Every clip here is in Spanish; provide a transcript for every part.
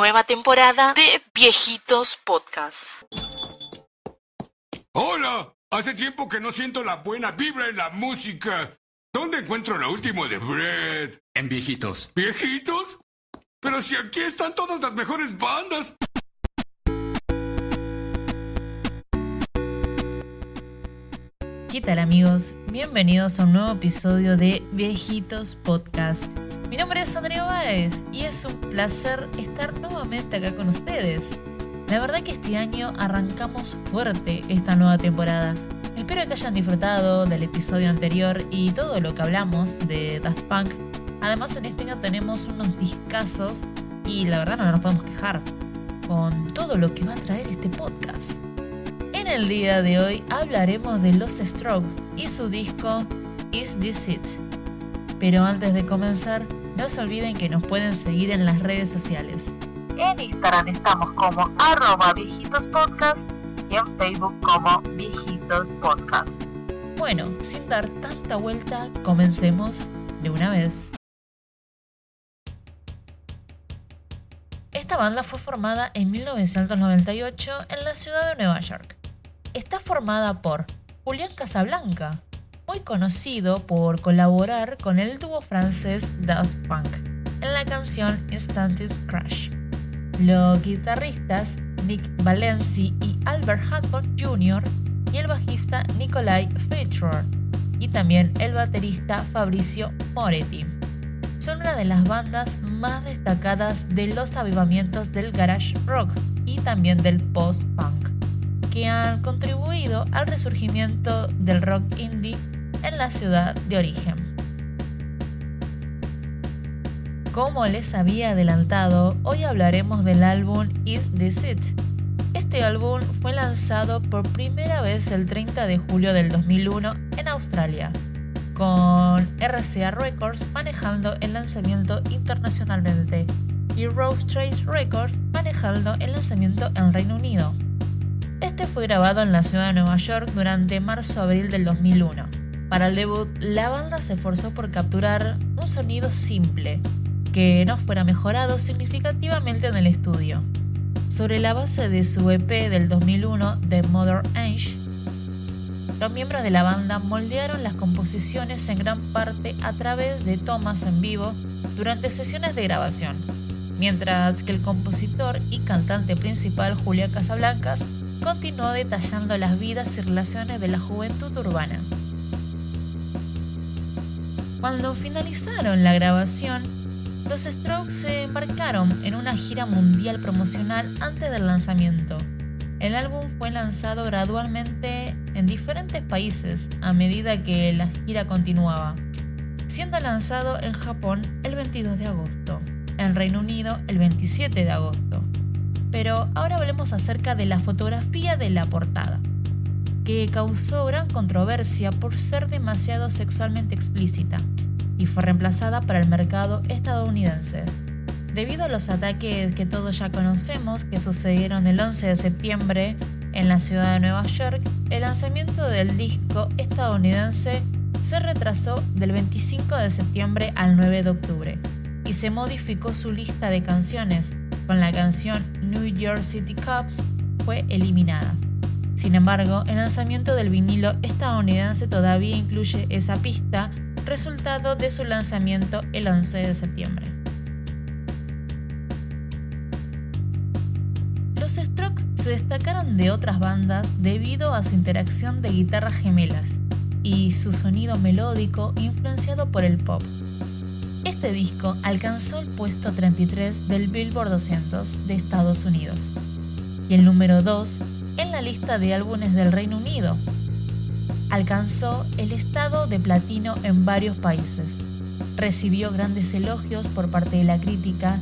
nueva temporada de Viejitos Podcast. ¡Hola! Hace tiempo que no siento la buena vibra en la música. ¿Dónde encuentro lo último de Brett? En Viejitos. ¿Viejitos? ¡Pero si aquí están todas las mejores bandas! ¿Qué tal, amigos? Bienvenidos a un nuevo episodio de Viejitos Podcast. Mi nombre es Andrea Báez y es un placer estar nuevamente acá con ustedes. La verdad que este año arrancamos fuerte esta nueva temporada. Espero que hayan disfrutado del episodio anterior y todo lo que hablamos de Daft Punk. Además, en este año tenemos unos discazos y la verdad no nos podemos quejar con todo lo que va a traer este podcast. En el día de hoy hablaremos de Los Strokes y su disco Is This It. Pero antes de comenzar, no se olviden que nos pueden seguir en las redes sociales. En Instagram estamos como @viejitospodcast y en Facebook como Viejitos Podcast. Bueno, sin dar tanta vuelta, comencemos de una vez. Esta banda fue formada en 1998 en la ciudad de Nueva York. Está formada por Julián Casablancas, muy conocido por colaborar con el dúo francés Daft Punk en la canción Instant Crush. Los guitarristas Nick Valensi y Albert Hammond Jr. y el bajista Nicolai Fraiture y también el baterista Fabrizio Moretti. Son una de las bandas más destacadas de los avivamientos del garage rock y también del post-punk, que han contribuido al resurgimiento del rock indie en la ciudad de origen. Como les había adelantado, hoy hablaremos del álbum Is This It. Este álbum fue lanzado por primera vez el 30 de julio del 2001 en Australia, con RCA Records manejando el lanzamiento internacionalmente y Rough Trace Records manejando el lanzamiento en Reino Unido. Este fue grabado en la ciudad de Nueva York durante marzo-abril del 2001. Para el debut, la banda se esforzó por capturar un sonido simple, que no fuera mejorado significativamente en el estudio. Sobre la base de su EP del 2001, The Modern Age, los miembros de la banda moldearon las composiciones en gran parte a través de tomas en vivo durante sesiones de grabación, mientras que el compositor y cantante principal Julián Casablancas continuó detallando las vidas y relaciones de la juventud urbana. Cuando finalizaron la grabación, los Strokes se embarcaron en una gira mundial promocional antes del lanzamiento. El álbum fue lanzado gradualmente en diferentes países a medida que la gira continuaba, siendo lanzado en Japón el 22 de agosto, en Reino Unido el 27 de agosto. Pero ahora hablemos acerca de la fotografía de la portada, que causó gran controversia por ser demasiado sexualmente explícita y fue reemplazada para el mercado estadounidense. Debido a los ataques que todos ya conocemos que sucedieron el 11 de septiembre en la ciudad de Nueva York, el lanzamiento del disco estadounidense se retrasó del 25 de septiembre al 9 de octubre y se modificó su lista de canciones, con la canción New York City Cops fue eliminada. Sin embargo, el lanzamiento del vinilo estadounidense todavía incluye esa pista, resultado de su lanzamiento el 11 de septiembre. Los Strokes se destacaron de otras bandas debido a su interacción de guitarras gemelas y su sonido melódico influenciado por el pop. Este disco alcanzó el puesto 33 del Billboard 200 de Estados Unidos y el número 2 en la lista de álbumes del Reino Unido. Alcanzó el estado de platino en varios países. Recibió grandes elogios por parte de la crítica.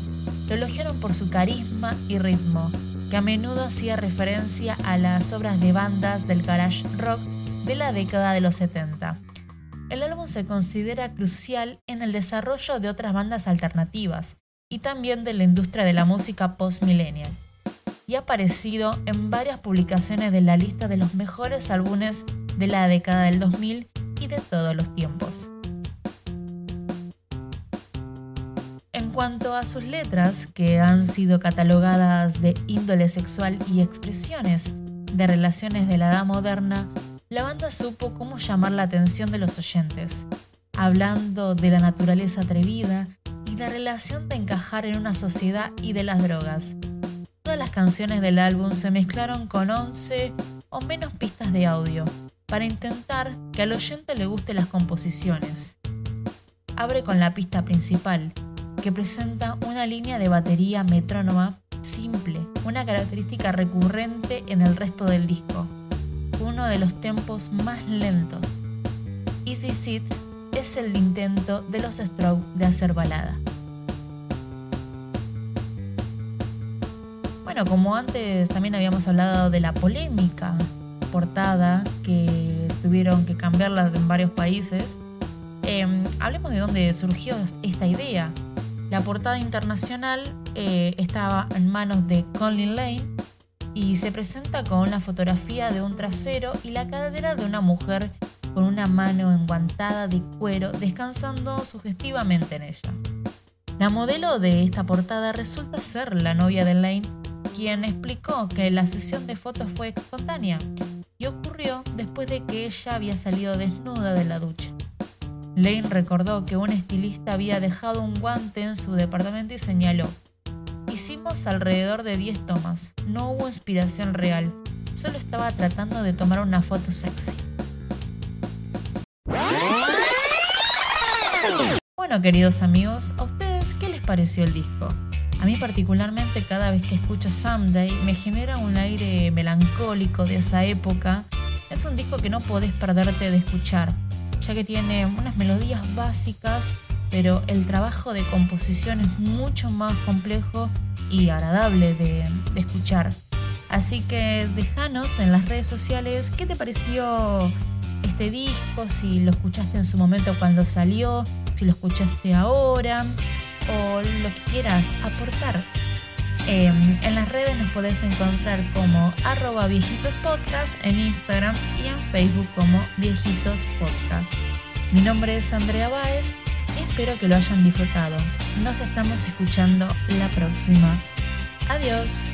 Lo elogiaron por su carisma y ritmo, que a menudo hacía referencia a las obras de bandas del garage rock de la década de los 70. El álbum se considera crucial en el desarrollo de otras bandas alternativas y también de la industria de la música post-millennial y ha aparecido en varias publicaciones de la lista de los mejores álbumes de la década del 2000 y de todos los tiempos. En cuanto a sus letras, que han sido catalogadas de índole sexual y expresiones de relaciones de la edad moderna, la banda supo cómo llamar la atención de los oyentes, hablando de la naturaleza atrevida y la relación de encajar en una sociedad y de las drogas. Todas las canciones del álbum se mezclaron con 11 o menos pistas de audio, para intentar que al oyente le gusten las composiciones. Abre con la pista principal, que presenta una línea de batería metrónoma simple, una característica recurrente en el resto del disco, uno de los tempos más lentos. Is This It es el intento de los Strokes de hacer balada. Bueno, como antes también habíamos hablado de la polémica portada que tuvieron que cambiarla en varios países, hablemos de dónde surgió esta idea. La portada internacional estaba en manos de Colin Lane y se presenta con la fotografía de un trasero y la cadera de una mujer con una mano enguantada de cuero descansando sugestivamente en ella. La modelo de esta portada resulta ser la novia de Lane, quien explicó que la sesión de fotos fue espontánea y ocurrió después de que ella había salido desnuda de la ducha. Lane recordó que un estilista había dejado un guante en su departamento y señaló: "Hicimos alrededor de 10 tomas, no hubo inspiración real, solo estaba tratando de tomar una foto sexy". Bueno, queridos amigos, ¿a ustedes qué les pareció el disco? A mí particularmente, cada vez que escucho Someday me genera un aire melancólico de esa época. Es un disco que no podés perderte de escuchar, ya que tiene unas melodías básicas, pero el trabajo de composición es mucho más complejo y agradable de escuchar. Así que déjanos en las redes sociales qué te pareció este disco, si lo escuchaste en su momento cuando salió, si lo escuchaste ahora, o lo que quieras aportar. En las redes nos podés encontrar como @Viejitos Podcast en Instagram y en Facebook como Viejitos Podcast. Mi nombre es Andrea Báez y espero que lo hayan disfrutado. Nos estamos escuchando la próxima. Adiós.